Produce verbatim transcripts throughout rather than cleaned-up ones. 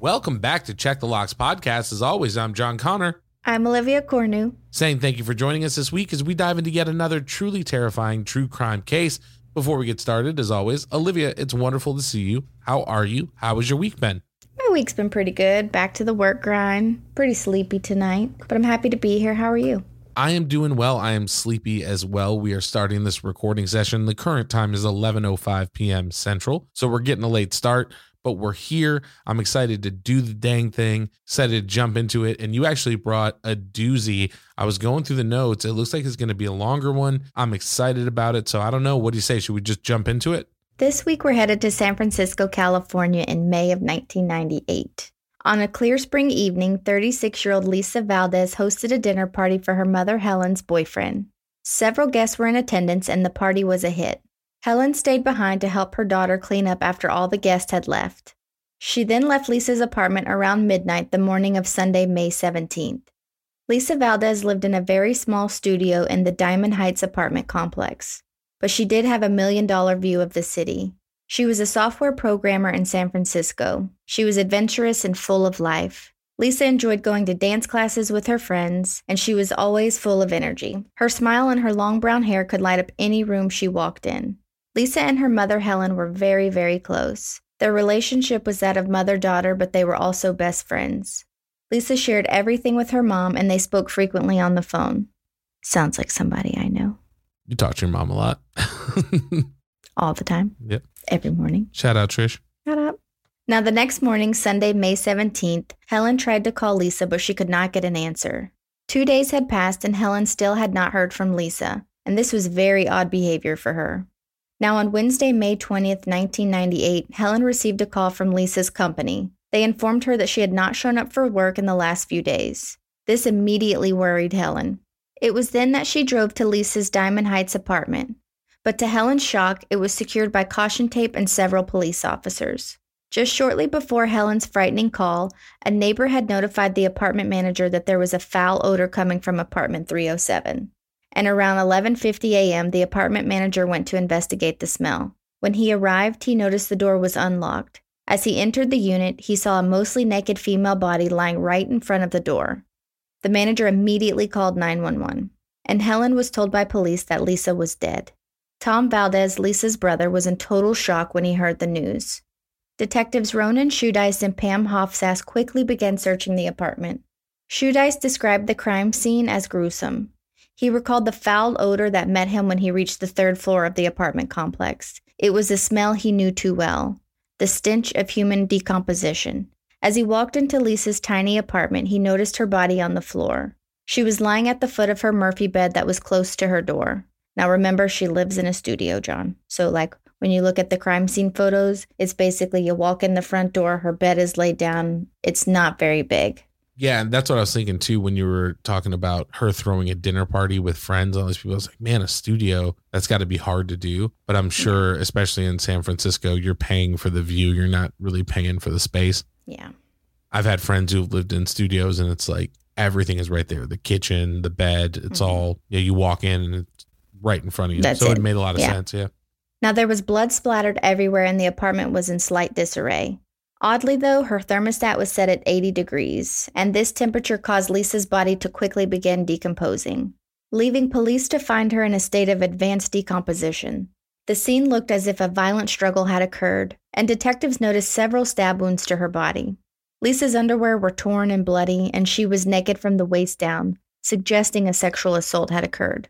Welcome back to Check the Locks podcast. As always, I'm John Conner. I'm Olivia Cornu. Saying thank you for joining us this week as we dive into yet another truly terrifying true crime case. Before we get started, as always, Olivia, it's wonderful to see you. How are you? How has your week been? My week's been pretty good. Back to the work grind. Pretty sleepy tonight, but I'm happy to be here. How are you? I am doing well. I am sleepy as well. We are starting this recording session. The current time is eleven oh five p.m. Central, so we're getting a late start. But we're here. I'm excited to do the dang thing, excited to jump into it. And you actually brought a doozy. I was going through the notes. It looks like it's going to be a longer one. I'm excited about it. So I don't know. What do you say? Should we just jump into it? This week, we're headed to San Francisco, California in May of nineteen ninety-eight. On a clear spring evening, thirty-six-year-old Lisa Valdez hosted a dinner party for her mother, Helen's boyfriend. Several guests were in attendance and the party was a hit. Helen stayed behind to help her daughter clean up after all the guests had left. She then left Lisa's apartment around midnight the morning of Sunday, May seventeenth. Lisa Valdez lived in a very small studio in the Diamond Heights apartment complex, but she did have a million-dollar view of the city. She was a software programmer in San Francisco. She was adventurous and full of life. Lisa enjoyed going to dance classes with her friends, and she was always full of energy. Her smile and her long brown hair could light up any room she walked in. Lisa and her mother, Helen, were very, very close. Their relationship was that of mother-daughter, but they were also best friends. Lisa shared everything with her mom, and they spoke frequently on the phone. Sounds like somebody I know. You talk to your mom a lot. All the time. Yep. Every morning. Shout out, Trish. Shout out. Now, the next morning, Sunday, May seventeenth, Helen tried to call Lisa, but she could not get an answer. Two days had passed, and Helen still had not heard from Lisa, and this was very odd behavior for her. Now, on Wednesday, May twentieth, nineteen ninety-eight, Helen received a call from Lisa's company. They informed her that she had not shown up for work in the last few days. This immediately worried Helen. It was then that she drove to Lisa's Diamond Heights apartment. But to Helen's shock, it was secured by caution tape and several police officers. Just shortly before Helen's frightening call, a neighbor had notified the apartment manager that there was a foul odor coming from apartment three oh seven. And around eleven fifty a.m., the apartment manager went to investigate the smell. When he arrived, he noticed the door was unlocked. As he entered the unit, he saw a mostly naked female body lying right in front of the door. The manager immediately called nine one one, and Helen was told by police that Lisa was dead. Tom Valdez, Lisa's brother, was in total shock when he heard the news. Detectives Ronan Shudice and Pam Hofsass quickly began searching the apartment. Shudice described the crime scene as gruesome. He recalled the foul odor that met him when he reached the third floor of the apartment complex. It was a smell he knew too well, the stench of human decomposition. As he walked into Lisa's tiny apartment, he noticed her body on the floor. She was lying at the foot of her Murphy bed that was close to her door. Now remember, she lives in a studio, John. So like When you look at the crime scene photos, it's basically you walk in the front door, her bed is laid down. It's not very big. Yeah, and that's what I was thinking, too, when you were talking about her throwing a dinner party with friends, all these people. I was like, man, a studio, that's got to be hard to do. But I'm sure, especially in San Francisco, you're paying for the view. You're not really paying for the space. Yeah. I've had friends who've lived in studios, and it's like everything is right there. The kitchen, the bed, it's mm-hmm. all, you know, you walk in, and it's right in front of you. That's so it. it made a lot of yeah. sense, yeah. Now, there was blood splattered everywhere, and the apartment was in slight disarray. Oddly, though, her thermostat was set at eighty degrees, and this temperature caused Lisa's body to quickly begin decomposing, leaving police to find her in a state of advanced decomposition. The scene looked as if a violent struggle had occurred, and detectives noticed several stab wounds to her body. Lisa's underwear were torn and bloody, and she was naked from the waist down, suggesting a sexual assault had occurred.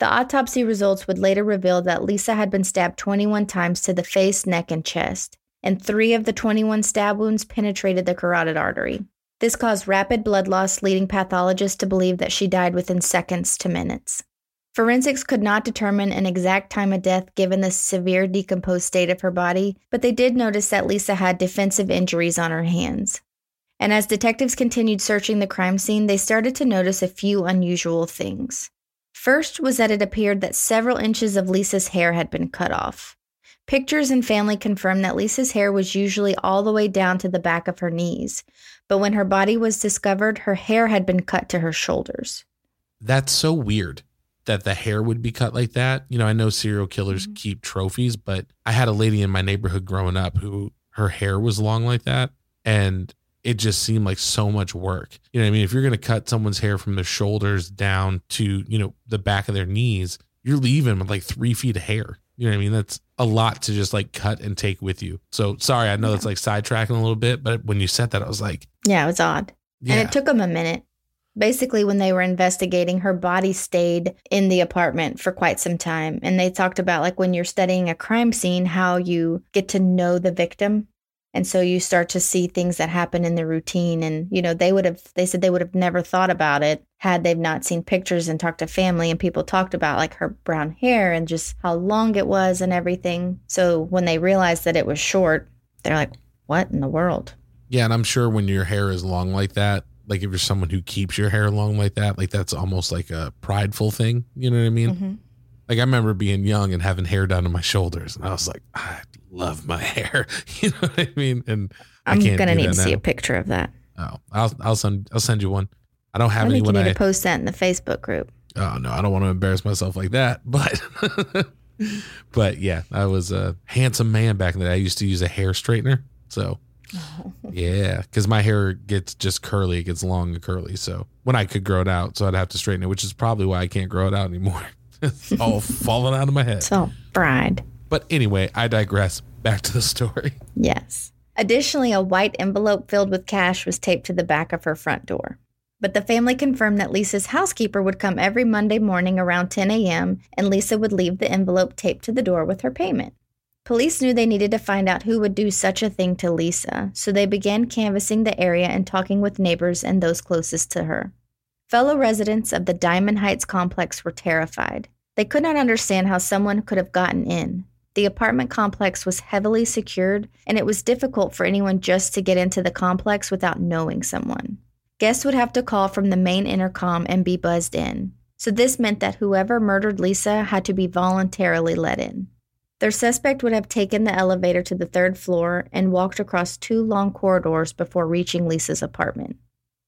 The autopsy results would later reveal that Lisa had been stabbed twenty-one times to the face, neck, and chest, and three of the twenty-one stab wounds penetrated the carotid artery. This caused rapid blood loss, leading pathologists to believe that she died within seconds to minutes. Forensics could not determine an exact time of death given the severe decomposed state of her body, but they did notice that Lisa had defensive injuries on her hands. And as detectives continued searching the crime scene, they started to notice a few unusual things. First was that it appeared that several inches of Lisa's hair had been cut off. Pictures and family confirmed that Lisa's hair was usually all the way down to the back of her knees, but when her body was discovered, her hair had been cut to her shoulders. That's so weird that the hair would be cut like that. You know, I know serial killers mm-hmm. keep trophies, but I had a lady in my neighborhood growing up who her hair was long like that, and it just seemed like so much work. You know what I mean? If you're going to cut someone's hair from their shoulders down to, you know, the back of their knees, you're leaving with like three feet of hair. You know what I mean? That's a lot to just like cut and take with you. So sorry, I know yeah. that's like sidetracking a little bit, but when you said that, I was like, yeah, it was odd. Yeah. And it took them a minute. Basically, when they were investigating, her body stayed in the apartment for quite some time. And they talked about like when you're studying a crime scene, how you get to know the victim. And so you start to see things that happen in the routine. And, you know, they would have, they said they would have never thought about it had they've not seen pictures and talked to family, and people talked about like her brown hair and just how long it was and everything. So when they realized that it was short, they're like, what in the world? Yeah. And I'm sure when your hair is long like that, like if you're someone who keeps your hair long like that, like that's almost like a prideful thing. You know what I mean? Mm-hmm. Like I remember being young and having hair down to my shoulders, and I was like, I love my hair. You know what I mean? And I'm I can't gonna need to now. see a picture of that. Oh, I'll I'll send I'll send you one. I don't have I don't anyone. Think you need I, to post that in the Facebook group. Oh no, I don't want to embarrass myself like that. But but yeah, I was a handsome man back in the day. I used to use a hair straightener. So oh. yeah, because my hair gets just curly. It gets long and curly. So when I could grow it out, so I'd have to straighten it, which is probably why I can't grow it out anymore. It's all falling out of my head. So fried. But anyway, I digress. Back to the story. Yes. Additionally, a white envelope filled with cash was taped to the back of her front door. But the family confirmed that Lisa's housekeeper would come every Monday morning around ten a.m., and Lisa would leave the envelope taped to the door with her payment. Police knew they needed to find out who would do such a thing to Lisa, so they began canvassing the area and talking with neighbors and those closest to her. Fellow residents of the Diamond Heights complex were terrified. They could not understand how someone could have gotten in. The apartment complex was heavily secured, and it was difficult for anyone just to get into the complex without knowing someone. Guests would have to call from the main intercom and be buzzed in. So this meant that whoever murdered Lisa had to be voluntarily let in. Their suspect would have taken the elevator to the third floor and walked across two long corridors before reaching Lisa's apartment.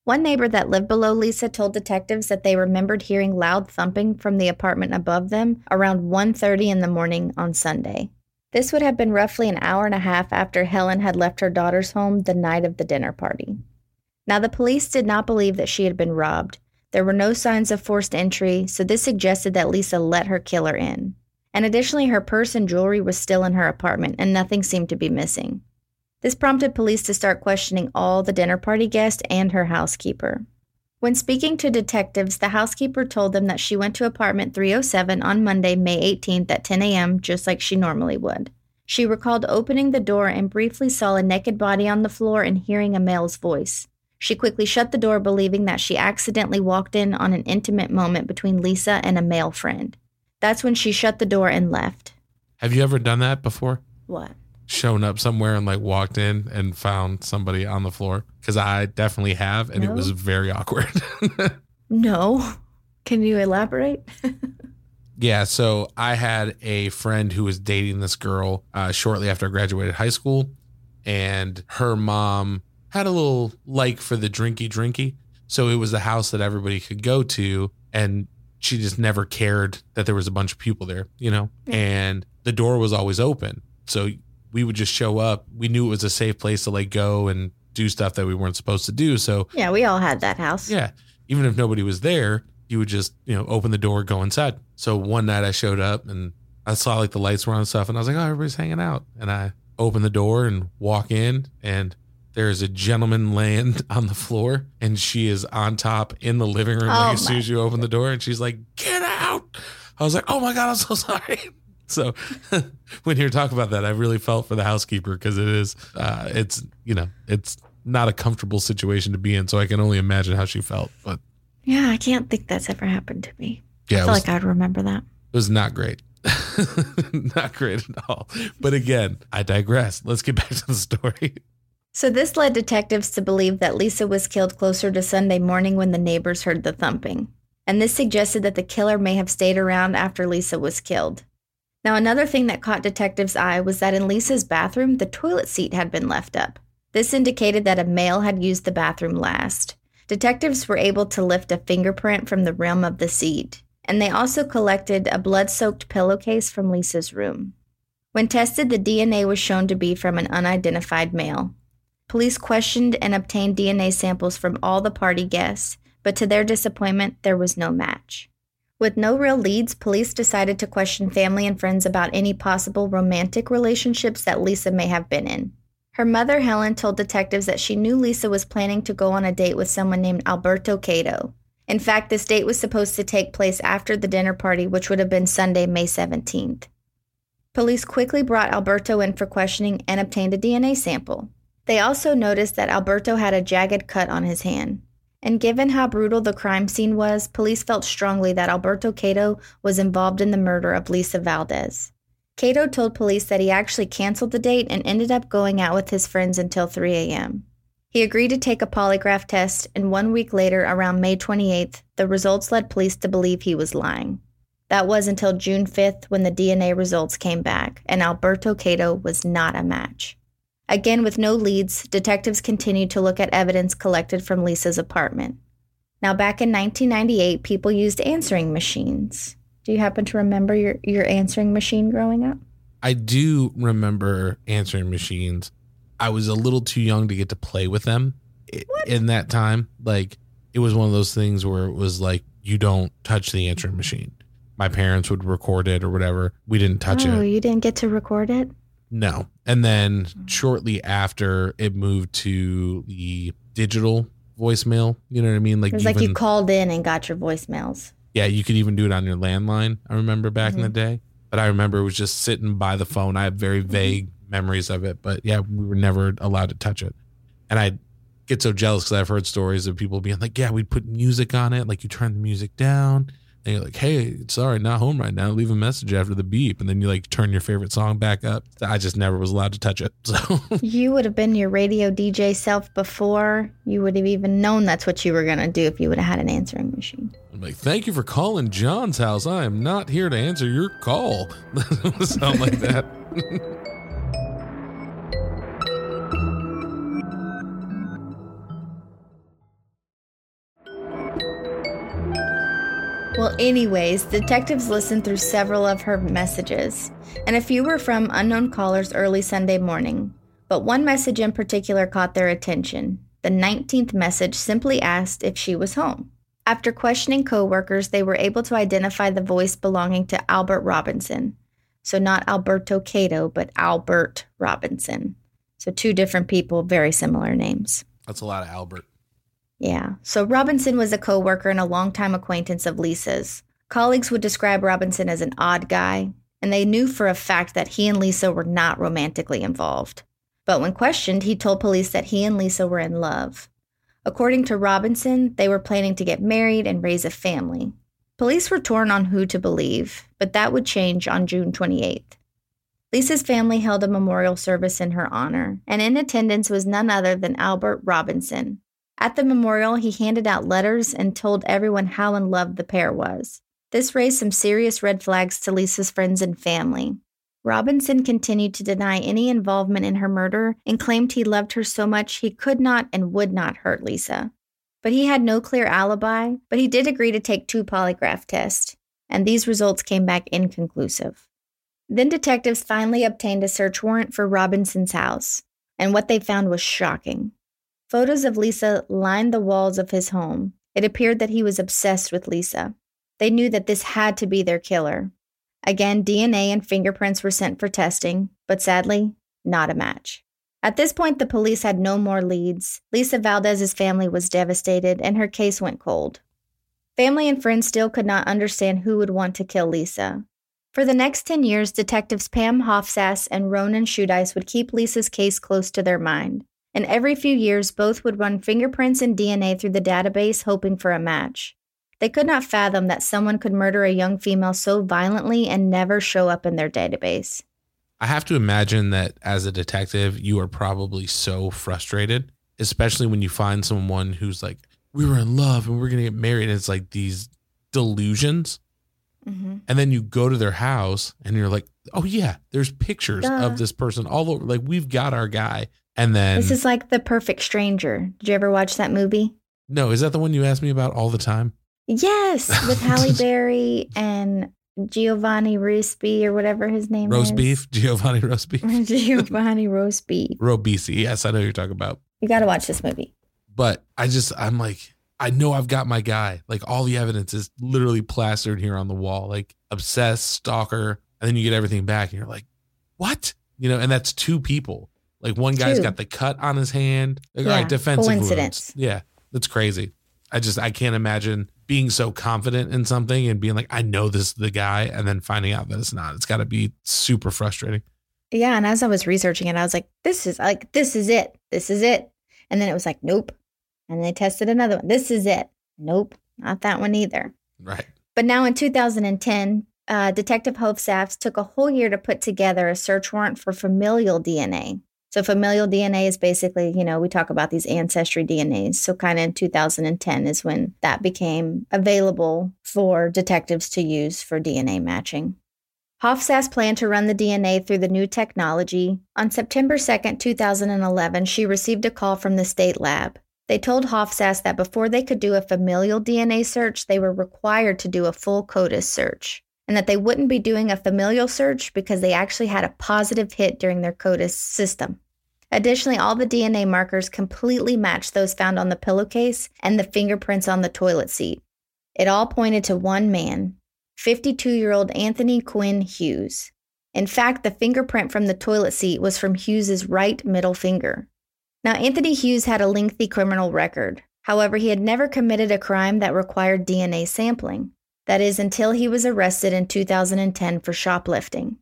One neighbor that lived below Lisa told detectives that they remembered hearing loud thumping from the apartment above them around one thirty in the morning on Sunday. This would have been roughly an hour and a half after Helen had left her daughter's home the night of the dinner party. Now, the police did not believe that she had been robbed. There were no signs of forced entry, so this suggested that Lisa let her killer in. And additionally, her purse and jewelry was still in her apartment, and nothing seemed to be missing. This prompted police to start questioning all the dinner party guests and her housekeeper. When speaking to detectives, the housekeeper told them that she went to apartment three oh seven on Monday, May eighteenth at ten a.m., just like she normally would. She recalled opening the door and briefly saw a naked body on the floor and hearing a male's voice. She quickly shut the door, believing that she accidentally walked in on an intimate moment between Lisa and a male friend. That's when she shut the door and left. Have you ever done that before? What? Shown up somewhere and like walked in and found somebody on the floor? Because I definitely have, and no. It was very awkward. No. Can you elaborate? Yeah, so I had a friend who was dating this girl uh, shortly after I graduated high school, and her mom had a little like for the drinky drinky. So it was the house that everybody could go to, and she just never cared that there was a bunch of people there, you know, yeah. And the door was always open. So we would just show up. We knew it was a safe place to like go and do stuff that we weren't supposed to do. So yeah, we all had that house. Yeah. Even if nobody was there, you would just, you know, open the door, go inside. So one night I showed up and I saw like the lights were on and stuff, and I was like, oh, everybody's hanging out. And I open the door and walk in, and there is a gentleman laying on the floor, and she is on top in the living room. Oh, like, as soon as you open the door, and she's like, get out. I was like, oh my God, I'm so sorry. So when you talk about that, I really felt for the housekeeper, because it is, uh, it's, you know, it's not a comfortable situation to be in. So I can only imagine how she felt. But yeah, I can't think that's ever happened to me. Yeah, I feel was, like I'd remember that. It was not great. Not great at all. But again, I digress. Let's get back to the story. So this led detectives to believe that Lisa was killed closer to Sunday morning, when the neighbors heard the thumping. And this suggested that the killer may have stayed around after Lisa was killed. Now, another thing that caught detectives' eye was that in Lisa's bathroom, the toilet seat had been left up. This indicated that a male had used the bathroom last. Detectives were able to lift a fingerprint from the rim of the seat, and they also collected a blood-soaked pillowcase from Lisa's room. When tested, the D N A was shown to be from an unidentified male. Police questioned and obtained D N A samples from all the party guests, but to their disappointment, there was no match. With no real leads, police decided to question family and friends about any possible romantic relationships that Lisa may have been in. Her mother, Helen, told detectives that she knew Lisa was planning to go on a date with someone named Alberto Cato. In fact, this date was supposed to take place after the dinner party, which would have been Sunday, May seventeenth. Police quickly brought Alberto in for questioning and obtained a D N A sample. They also noticed that Alberto had a jagged cut on his hand. And given how brutal the crime scene was, police felt strongly that Alberto Cato was involved in the murder of Lisa Valdez. Cato told police that he actually canceled the date and ended up going out with his friends until three a.m. He agreed to take a polygraph test, and one week later, around May twenty-eighth, the results led police to believe he was lying. That was until June fifth, when the D N A results came back, and Alberto Cato was not a match. Again, with no leads, detectives continued to look at evidence collected from Lisa's apartment. Now, back in nineteen ninety-eight, people used answering machines. Do you happen to remember your, your answering machine growing up? I do remember answering machines. I was a little too young to get to play with them what? in that time. Like, it was one of those things where it was like, you don't touch the answering machine. My parents would record it or whatever. We didn't touch oh, it. Oh, you didn't get to record it? No. And then shortly after, it moved to the digital voicemail. You know what I mean? Like, it was even, like you called in and got your voicemails. Yeah, you could even do it on your landline, I remember back mm-hmm. in the day. But I remember it was just sitting by the phone. I have very vague mm-hmm. memories of it. But yeah, we were never allowed to touch it. And I get so jealous because I've heard stories of people being like, yeah, we'd put music on it. Like, you turn the music down. And you're like, hey, sorry, not home right now. Leave a message after the beep. And then you like turn your favorite song back up. I just never was allowed to touch it. So you would have been your radio D J self before you would have even known that's what you were going to do if you would have had an answering machine. I'm like, thank you for calling John's house. I am not here to answer your call. Something like that. Well, anyways, detectives listened through several of her messages, and a few were from unknown callers early Sunday morning. But one message in particular caught their attention. The nineteenth message simply asked if she was home. After questioning co-workers, they were able to identify the voice belonging to Albert Robinson. So not Alberto Cato, but Albert Robinson. So two different people, very similar names. That's a lot of Albert. Yeah. So Robinson was a coworker and a longtime acquaintance of Lisa's. Colleagues would describe Robinson as an odd guy, and they knew for a fact that he and Lisa were not romantically involved. But when questioned, he told police that he and Lisa were in love. According to Robinson, they were planning to get married and raise a family. Police were torn on who to believe, but that would change on June twenty-eighth. Lisa's family held a memorial service in her honor, and in attendance was none other than Albert Robinson. At the memorial, he handed out letters and told everyone how in love the pair was. This raised some serious red flags to Lisa's friends and family. Robinson continued to deny any involvement in her murder and claimed he loved her so much he could not and would not hurt Lisa. But he had no clear alibi, but he did agree to take two polygraph tests, and these results came back inconclusive. Then detectives finally obtained a search warrant for Robinson's house, and what they found was shocking. Photos of Lisa lined the walls of his home. It appeared that he was obsessed with Lisa. They knew that this had to be their killer. Again, D N A and fingerprints were sent for testing, but sadly, not a match. At this point, the police had no more leads. Lisa Valdez's family was devastated, and her case went cold. Family and friends still could not understand who would want to kill Lisa. For the next ten years, detectives Pam Hofsass and Ronan Shudice would keep Lisa's case close to their mind, and every few years, both would run fingerprints and D N A through the database, hoping for a match. They could not fathom that someone could murder a young female so violently and never show up in their database. I have to imagine that as a detective, you are probably so frustrated, especially when you find someone who's like, we were in love and we're going to get married. And it's like these delusions. Mm-hmm. And then you go to their house and you're like, oh, yeah, there's pictures Duh. of this person all over. Like, we've got our guy. And then this is like The Perfect Stranger. Did you ever watch that movie? No. Is that the one you ask me about all the time? Yes, with Halle Berry and Giovanni Roastbeef or whatever his name roast is. Roastbeef? Giovanni Roastbeef? Giovanni Roastbeef. Robisi. Yes, I know who you're talking about. You got to watch this movie. But I just, I'm like, I know I've got my guy. Like, all the evidence is literally plastered here on the wall. Like, obsessed, stalker. And then you get everything back and you're like, what? You know, and that's two people. Like, one guy's two. got the cut on his hand. Like, yeah, all right, defensive coincidence. Wounds. Yeah, that's crazy. I just, I can't imagine being so confident in something and being like, I know this is the guy, and then finding out that it's not. It's got to be super frustrating. Yeah. And as I was researching it, I was like, this is like, this is it. This is it. And then it was like, nope. And they tested another one. This is it. Nope. Not that one either. Right. But now in two thousand ten, uh, Detective Hofsass took a whole year to put together a search warrant for familial D N A. So familial D N A is basically, you know, we talk about these ancestry D N As. So kind of in two thousand ten is when that became available for detectives to use for D N A matching. Hofsass planned to run the D N A through the new technology. On September second, two thousand eleven, she received a call from the state lab. They told Hofsass that before they could do a familial D N A search, they were required to do a full CODIS search, and that they wouldn't be doing a familial search because they actually had a positive hit during their CODIS system. Additionally, all the D N A markers completely matched those found on the pillowcase and the fingerprints on the toilet seat. It all pointed to one man, fifty-two-year-old Anthony Quinn Hughes. In fact, the fingerprint from the toilet seat was from Hughes's right middle finger. Now, Anthony Hughes had a lengthy criminal record. However, he had never committed a crime that required D N A sampling. That is, until he was arrested in two thousand ten for shoplifting.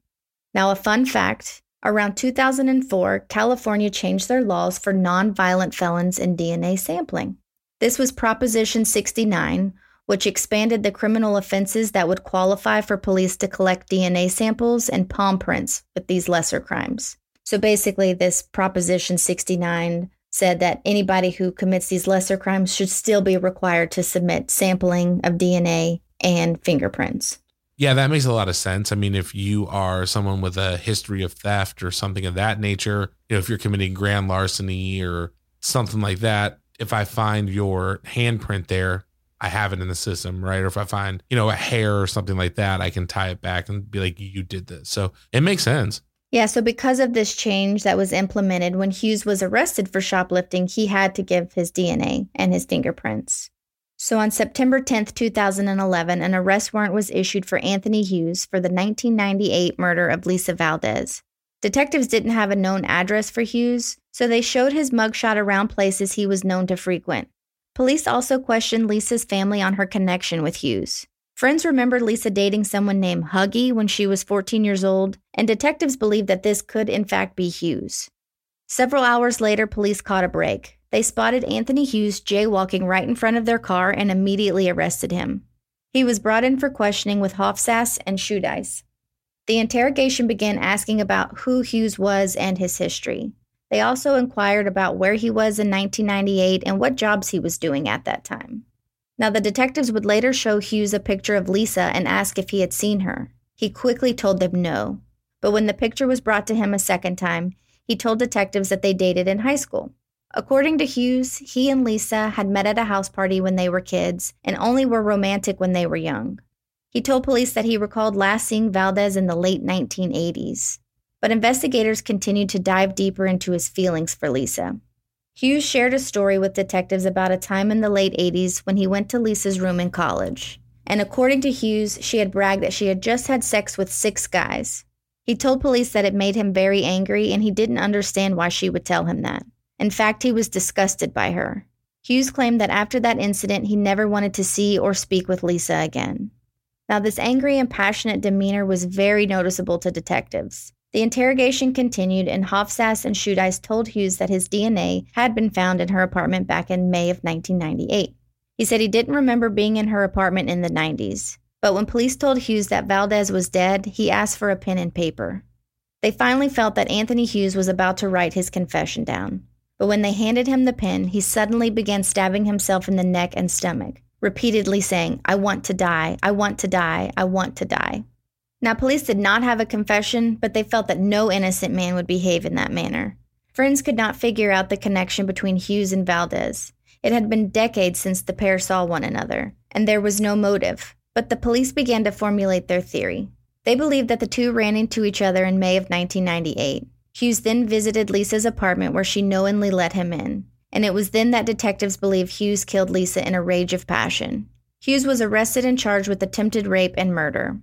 Now, a fun fact, around two thousand four, California changed their laws for nonviolent felons in D N A sampling. This was Proposition sixty-nine, which expanded the criminal offenses that would qualify for police to collect D N A samples and palm prints with these lesser crimes. So basically, this Proposition sixty-nine said that anybody who commits these lesser crimes should still be required to submit sampling of D N A and fingerprints. Yeah, that makes a lot of sense. I mean, if you are someone with a history of theft or something of that nature, you know, if you're committing grand larceny or something like that, if I find your handprint there, I have it in the system, right? Or if I find, you know, a hair or something like that, I can tie it back and be like, you did this. So it makes sense. Yeah, so because of this change that was implemented, when Hughes was arrested for shoplifting, he had to give his D N A and his fingerprints. So on September tenth, two thousand eleven, an arrest warrant was issued for Anthony Hughes for the nineteen ninety-eight murder of Lisa Valdez. Detectives didn't have a known address for Hughes, so they showed his mugshot around places he was known to frequent. Police also questioned Lisa's family on her connection with Hughes. Friends remembered Lisa dating someone named Huggy when she was fourteen years old, and detectives believed that this could in fact be Hughes. Several hours later, police caught a break. They spotted Anthony Hughes jaywalking right in front of their car and immediately arrested him. He was brought in for questioning with Hofsass and Shudice. The interrogation began asking about who Hughes was and his history. They also inquired about where he was in nineteen ninety-eight and what jobs he was doing at that time. Now, the detectives would later show Hughes a picture of Lisa and ask if he had seen her. He quickly told them no. But when the picture was brought to him a second time, he told detectives that they dated in high school. According to Hughes, he and Lisa had met at a house party when they were kids and only were romantic when they were young. He told police that he recalled last seeing Valdez in the late nineteen eighties. But investigators continued to dive deeper into his feelings for Lisa. Hughes shared a story with detectives about a time in the late eighties when he went to Lisa's room in college. And according to Hughes, she had bragged that she had just had sex with six guys. He told police that it made him very angry and he didn't understand why she would tell him that. In fact, he was disgusted by her. Hughes claimed that after that incident, he never wanted to see or speak with Lisa again. Now, this angry and passionate demeanor was very noticeable to detectives. The interrogation continued, and Hofsass and Shudice told Hughes that his D N A had been found in her apartment back in May of nineteen ninety-eight. He said he didn't remember being in her apartment in the nineties, but when police told Hughes that Valdez was dead, he asked for a pen and paper. They finally felt that Anthony Hughes was about to write his confession down, but when they handed him the pen, he suddenly began stabbing himself in the neck and stomach, repeatedly saying, "I want to die, I want to die, I want to die." Now, police did not have a confession, but they felt that no innocent man would behave in that manner. Friends could not figure out the connection between Hughes and Valdez. It had been decades since the pair saw one another, and there was no motive. But the police began to formulate their theory. They believed that the two ran into each other in May of nineteen ninety-eight. Hughes then visited Lisa's apartment where she knowingly let him in. And it was then that detectives believe Hughes killed Lisa in a rage of passion. Hughes was arrested and charged with attempted rape and murder.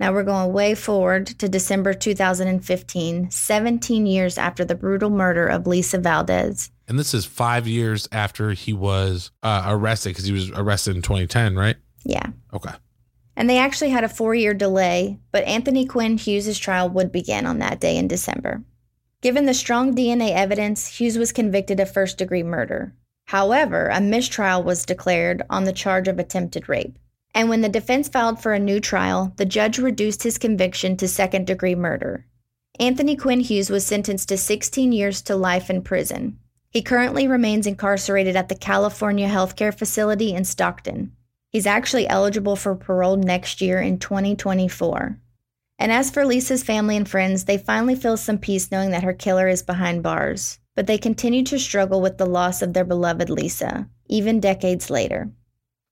Now we're going way forward to December two thousand fifteen, seventeen years after the brutal murder of Lisa Valdez. And this is five years after he was uh, arrested, because he was arrested in twenty ten, right? Yeah. Okay. And they actually had a four-year delay, but Anthony Quinn Hughes' trial would begin on that day in December. Given the strong D N A evidence, Hughes was convicted of first-degree murder. However, a mistrial was declared on the charge of attempted rape. And when the defense filed for a new trial, the judge reduced his conviction to second-degree murder. Anthony Quinn Hughes was sentenced to sixteen years to life in prison. He currently remains incarcerated at the California Healthcare Facility in Stockton. He's actually eligible for parole next year in twenty twenty-four. And as for Lisa's family and friends, they finally feel some peace knowing that her killer is behind bars. But they continue to struggle with the loss of their beloved Lisa, even decades later.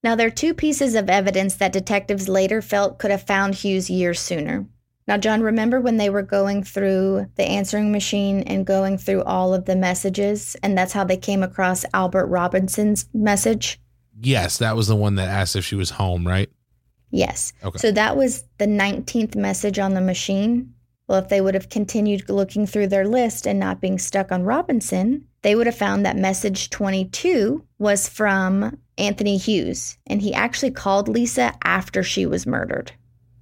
Now, there are two pieces of evidence that detectives later felt could have found Hughes years sooner. Now, John, remember when they were going through the answering machine and going through all of the messages, and that's how they came across Albert Robinson's message? Yes, that was the one that asked if she was home, right? Yes. Okay. So that was the nineteenth message on the machine. Well, if they would have continued looking through their list and not being stuck on Robinson, they would have found that message twenty-two was from Anthony Hughes, and he actually called Lisa after she was murdered.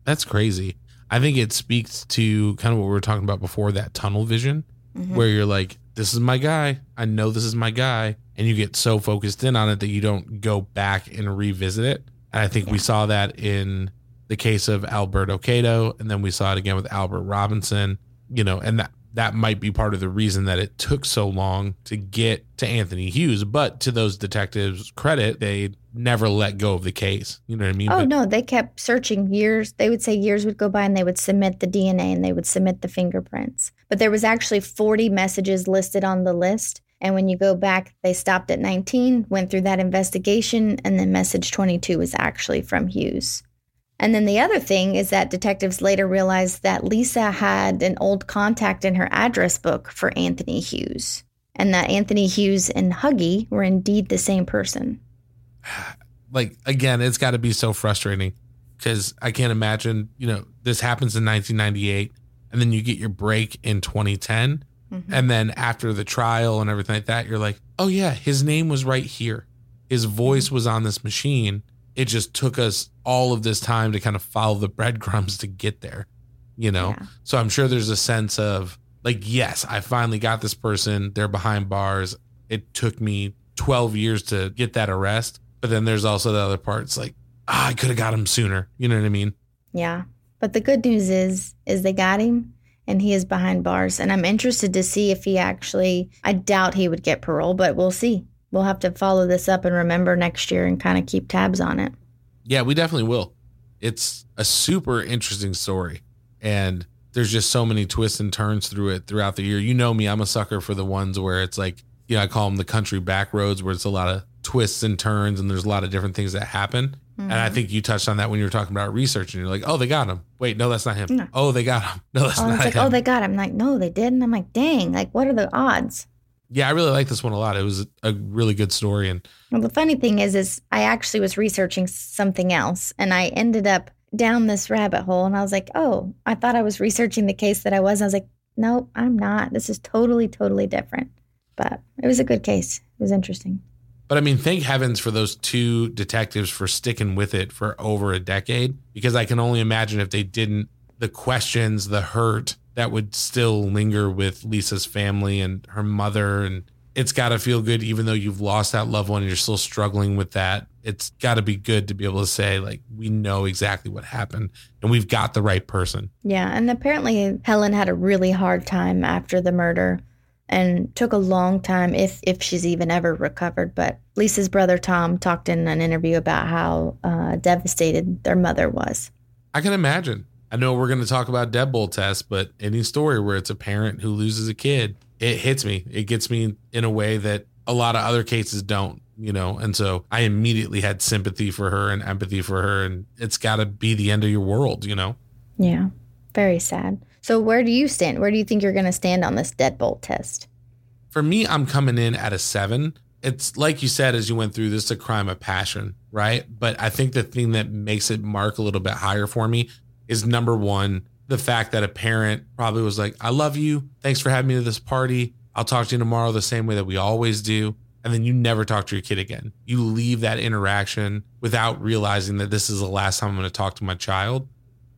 That's crazy. I think it speaks to kind of what we were talking about before, that tunnel vision, mm-hmm. where you're like, this is my guy. I know this is my guy. And you get so focused in on it that you don't go back and revisit it. And I think yeah. we saw that in the case of Alberto Cato, and then we saw it again with Albert Robinson, you know, and that, that might be part of the reason that it took so long to get to Anthony Hughes. But to those detectives' credit, they never let go of the case. You know what I mean? Oh, but, no, they kept searching years. They would say years would go by and they would submit the D N A and they would submit the fingerprints. But there was actually forty messages listed on the list. And when you go back, they stopped at nineteen, went through that investigation, and then message twenty-two was actually from Hughes. And then the other thing is that detectives later realized that Lisa had an old contact in her address book for Anthony Hughes, and that Anthony Hughes and Huggy were indeed the same person. Like, again, it's got to be so frustrating because I can't imagine, you know, this happens in nineteen ninety-eight and then you get your break in twenty ten. Mm-hmm. And then after the trial and everything like that, you're like, oh, yeah, his name was right here. His voice was on this machine. It just took us all of this time to kind of follow the breadcrumbs to get there, you know? Yeah. So I'm sure there's a sense of like, yes, I finally got this person. They're behind bars. It took me twelve years to get that arrest. But then there's also the other parts like, ah, I could have got him sooner. You know what I mean? Yeah. But the good news is, is they got him and he is behind bars. And I'm interested to see if he actually, I doubt he would get parole, but we'll see. We'll have to follow this up and remember next year and kind of keep tabs on it. Yeah, we definitely will. It's a super interesting story. And there's just so many twists and turns through it throughout the year. You know me, I'm a sucker for the ones where it's like, you know, I call them the country back roads, where it's a lot of twists and turns and there's a lot of different things that happen. Mm-hmm. And I think you touched on that when you were talking about research and you're like, oh, they got him. Wait, no, that's not him. No. Oh, they got him. No, that's oh, not like, him. Oh, they got him. I'm like, no, they didn't. I'm like, dang, like, what are the odds? Yeah, I really like this one a lot. It was a really good story. And well, the funny thing is, is I actually was researching something else and I ended up down this rabbit hole and I was like, oh, I thought I was researching the case that I was. I was like, no, I'm not. This is totally, totally different. But it was a good case. It was interesting. But I mean, thank heavens for those two detectives for sticking with it for over a decade, because I can only imagine if they didn't, the questions, the hurt that would still linger with Lisa's family and her mother. And it's got to feel good, even though you've lost that loved one and you're still struggling with that. It's got to be good to be able to say, like, we know exactly what happened and we've got the right person. Yeah. And apparently Helen had a really hard time after the murder and took a long time, if if she's even ever recovered. But Lisa's brother, Tom, talked in an interview about how uh, devastated their mother was. I can imagine. I know we're going to talk about deadbolt tests, but any story where it's a parent who loses a kid, it hits me. It gets me in a way that a lot of other cases don't, you know? And so I immediately had sympathy for her and empathy for her. And it's got to be the end of your world, you know? Yeah. Very sad. So where do you stand? Where do you think you're going to stand on this deadbolt test? For me, I'm coming in at a seven. It's like you said, as you went through this, is a crime of passion, right? But I think the thing that makes it mark a little bit higher for me is, number one, the fact that a parent probably was like, I love you. Thanks for having me to this party. I'll talk to you tomorrow the same way that we always do. And then you never talk to your kid again. You leave that interaction without realizing that this is the last time I'm going to talk to my child.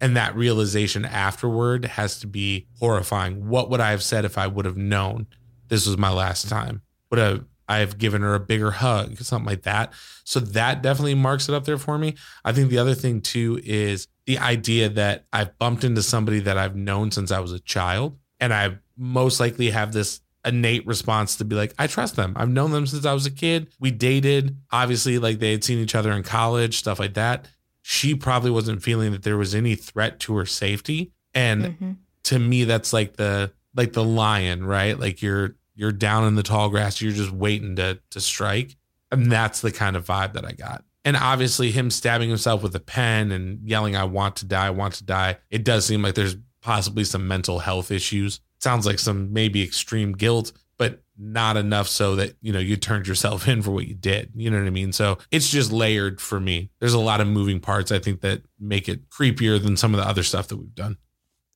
And that realization afterward has to be horrifying. What would I have said if I would have known this was my last time? Would I have given her a bigger hug, something like that? So that definitely marks it up there for me. I think the other thing too is the idea that I've bumped into somebody that I've known since I was a child. And I most likely have this innate response to be like, I trust them. I've known them since I was a kid. We dated, obviously, like they had seen each other in college, stuff like that. She probably wasn't feeling that there was any threat to her safety. And mm-hmm. to me, that's like the like the lion, right? Like you're you're down in the tall grass. You're just waiting to to strike. And that's the kind of vibe that I got. And obviously him stabbing himself with a pen and yelling, I want to die, I want to die. It does seem like there's possibly some mental health issues. Sounds like some maybe extreme guilt, but not enough so that, you know, you turned yourself in for what you did. You know what I mean? So it's just layered for me. There's a lot of moving parts, I think, that make it creepier than some of the other stuff that we've done.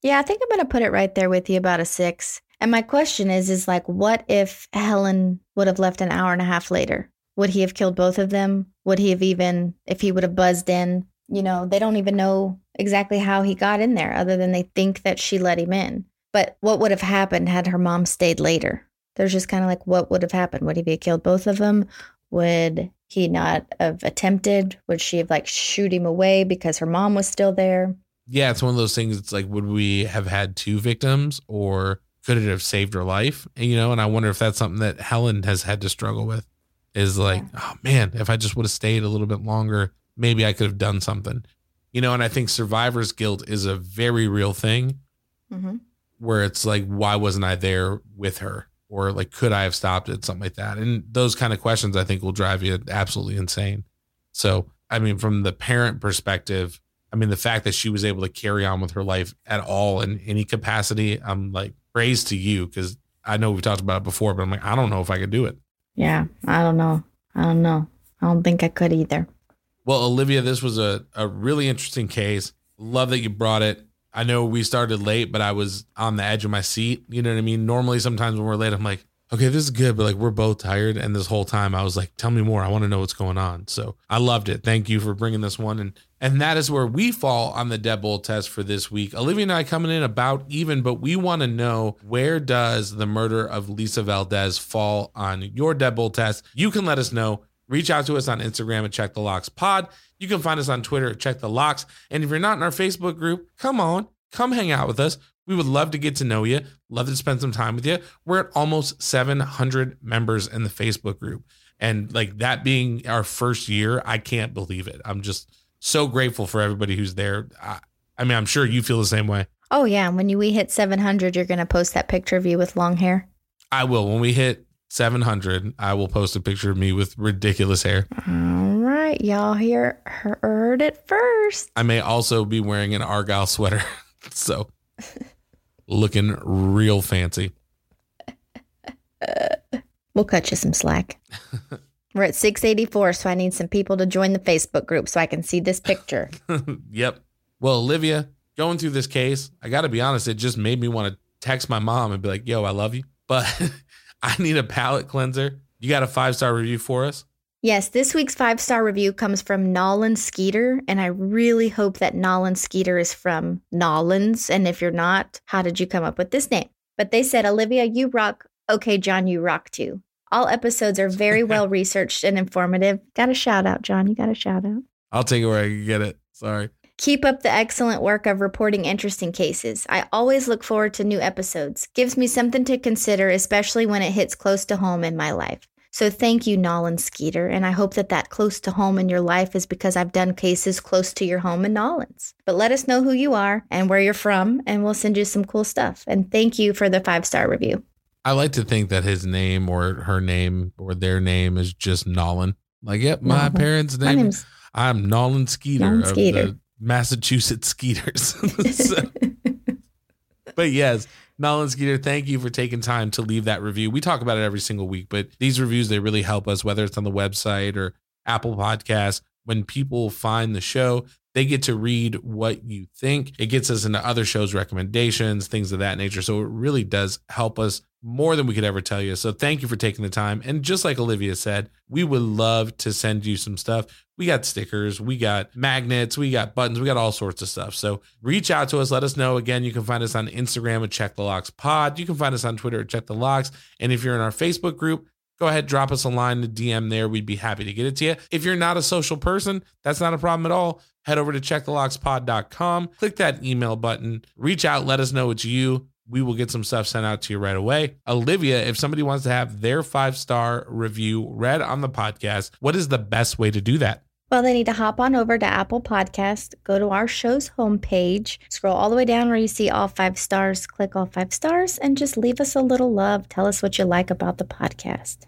Yeah, I think I'm going to put it right there with you, about a six. And my question is, is like, what if Helen would have left an hour and a half later? Would he have killed both of them? Would he have even, if he would have buzzed in, you know, they don't even know exactly how he got in there other than they think that she let him in. But what would have happened had her mom stayed later? There's just kind of like, what would have happened? Would he have killed both of them? Would he not have attempted? Would she have like shoot him away because her mom was still there? Yeah, it's one of those things. It's like, would we have had two victims, or could it have saved her life? And, you know, and I wonder if that's something that Helen has had to struggle with, is like, yeah. oh, man, if I just would have stayed a little bit longer, maybe I could have done something. You know, and I think survivor's guilt is a very real thing mm-hmm. where it's like, why wasn't I there with her? Or like, could I have stopped it? Something like that. And those kind of questions, I think, will drive you absolutely insane. So, I mean, from the parent perspective, I mean, the fact that she was able to carry on with her life at all in any capacity, I'm like, praise to you. Because I know we've talked about it before, but I'm like, I don't know if I could do it. Yeah, I don't know. I don't know. I don't think I could either. Well, Olivia, this was a, a really interesting case. Love that you brought it. I know we started late, but I was on the edge of my seat. You know what I mean? Normally, sometimes when we're late, I'm like, okay, this is good, but like, we're both tired. And this whole time I was like, tell me more. I want to know what's going on. So I loved it. Thank you for bringing this one. And, and that is where we fall on the deadbolt test for this week. Olivia and I coming in about even, but we want to know, where does the murder of Lisa Valdez fall on your deadbolt test? You can let us know reach out to us on Instagram at Check the Locks Pod. You can find us on Twitter at Check the Locks. And if you're not in our Facebook group, come on, come hang out with us. We would love to get to know you. Love to spend some time with you. We're at almost seven hundred members in the Facebook group. And like that being our first year, I can't believe it. I'm just so grateful for everybody who's there. I, I mean, I'm sure you feel the same way. Oh, yeah. When you, we hit seven hundred, you're going to post that picture of you with long hair. I will. When we hit seven hundred, I will post a picture of me with ridiculous hair. All right. Y'all hear, heard it first. I may also be wearing an Argyle sweater. So looking real fancy. We'll cut you some slack. We're at six eighty-four, so I need some people to join the Facebook group so I can see this picture. Yep. Well, Olivia, going through this case, I got to be honest, it just made me want to text my mom and be like, yo, I love you, but I need a palate cleanser. You got a five-star review for us? Yes, this week's five-star review comes from Nolan Skeeter, and I really hope that Nolan Skeeter is from Nolan's, and if you're not, how did you come up with this name? But they said, Olivia, you rock. Okay, John, you rock too. All episodes are very well researched and informative. Got a shout out, John. You got a shout out. I'll take it where I can get it. Sorry. Keep up the excellent work of reporting interesting cases. I always look forward to new episodes. Gives me something to consider, especially when it hits close to home in my life. So thank you, Nolan Skeeter, and I hope that that close to home in your life is because I've done cases close to your home in Nolan's. But let us know who you are and where you're from, and we'll send you some cool stuff. And thank you for the five-star review. I like to think that his name or her name or their name is just Nolan. Like, yep, my mm-hmm. parents' name. My name's I'm Nolan Skeeter, Nolan Skeeter of the Massachusetts Skeeters. So, but yes, Nolan Skeeter, thank you for taking time to leave that review. We talk about it every single week, but these reviews, they really help us, whether it's on the website or Apple Podcasts. When people find the show, they get to read what you think. It gets us into other shows' recommendations, things of that nature. So it really does help us more than we could ever tell you. So thank you for taking the time. And just like Olivia said, we would love to send you some stuff. We got stickers, we got magnets, we got buttons, we got all sorts of stuff. So reach out to us. Let us know. Again, you can find us on Instagram at Check the Locks Pod. You can find us on Twitter at Check the Locks. And if you're in our Facebook group, go ahead, drop us a line to D M there. We'd be happy to get it to you. If you're not a social person, that's not a problem at all. Head over to check the locks pod dot com. Click that email button. Reach out. Let us know it's you. We will get some stuff sent out to you right away. Olivia, if somebody wants to have their five-star review read on the podcast, what is the best way to do that? Well, they need to hop on over to Apple Podcast, go to our show's homepage, scroll all the way down where you see all five stars, click all five stars, and just leave us a little love. Tell us what you like about the podcast.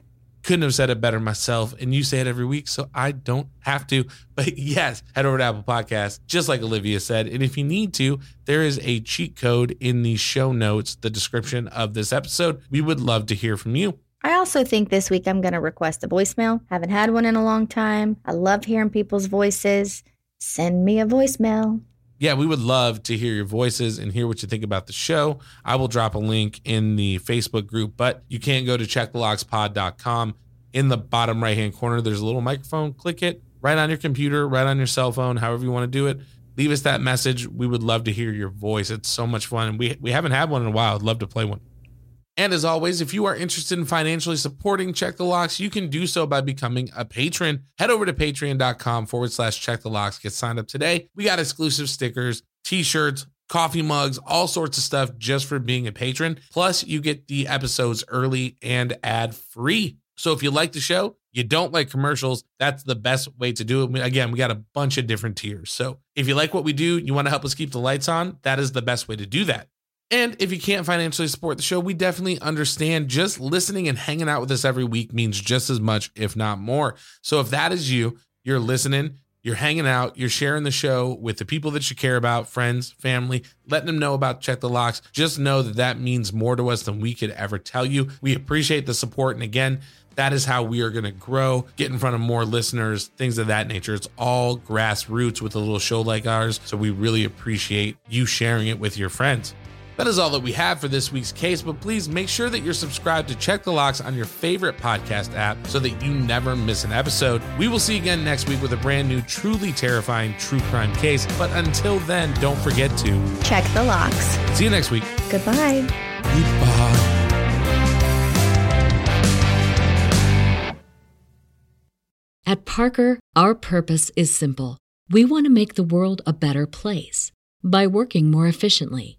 Couldn't have said it better myself, and you say it every week, so I don't have to. But yes, head over to Apple Podcasts, just like Olivia said. And if you need to, there is a cheat code in the show notes, the description of this episode. We would love to hear from you. I also think this week I'm going to request a voicemail. Haven't had one in a long time. I love hearing people's voices. Send me a voicemail. Yeah, we would love to hear your voices and hear what you think about the show. I will drop a link in the Facebook group, but you can go to check the locks pod dot com. In the bottom right-hand corner, there's a little microphone. Click it right on your computer, right on your cell phone, however you want to do it. Leave us that message. We would love to hear your voice. It's so much fun. And we, we haven't had one in a while. I'd love to play one. And as always, if you are interested in financially supporting Check the Locks, you can do so by becoming a patron. Head over to patreon.com forward slash Check the Locks. Get signed up today. We got exclusive stickers, t-shirts, coffee mugs, all sorts of stuff just for being a patron. Plus, you get the episodes early and ad free. So if you like the show, you don't like commercials, that's the best way to do it. Again, we got a bunch of different tiers. So if you like what we do, you want to help us keep the lights on, that is the best way to do that. And if you can't financially support the show, we definitely understand. Just listening and hanging out with us every week means just as much, if not more. So if that is you, you're listening, you're hanging out, you're sharing the show with the people that you care about, friends, family, letting them know about Check the Locks. Just know that that means more to us than we could ever tell you. We appreciate the support. And again, that is how we are going to grow, get in front of more listeners, things of that nature. It's all grassroots with a little show like ours. So we really appreciate you sharing it with your friends. That is all that we have for this week's case, but please make sure that you're subscribed to Check the Locks on your favorite podcast app so that you never miss an episode. We will see you again next week with a brand new, truly terrifying true crime case. But until then, don't forget to check the locks. See you next week. Goodbye. Goodbye. At Parker, our purpose is simple. We want to make the world a better place. By working more efficiently,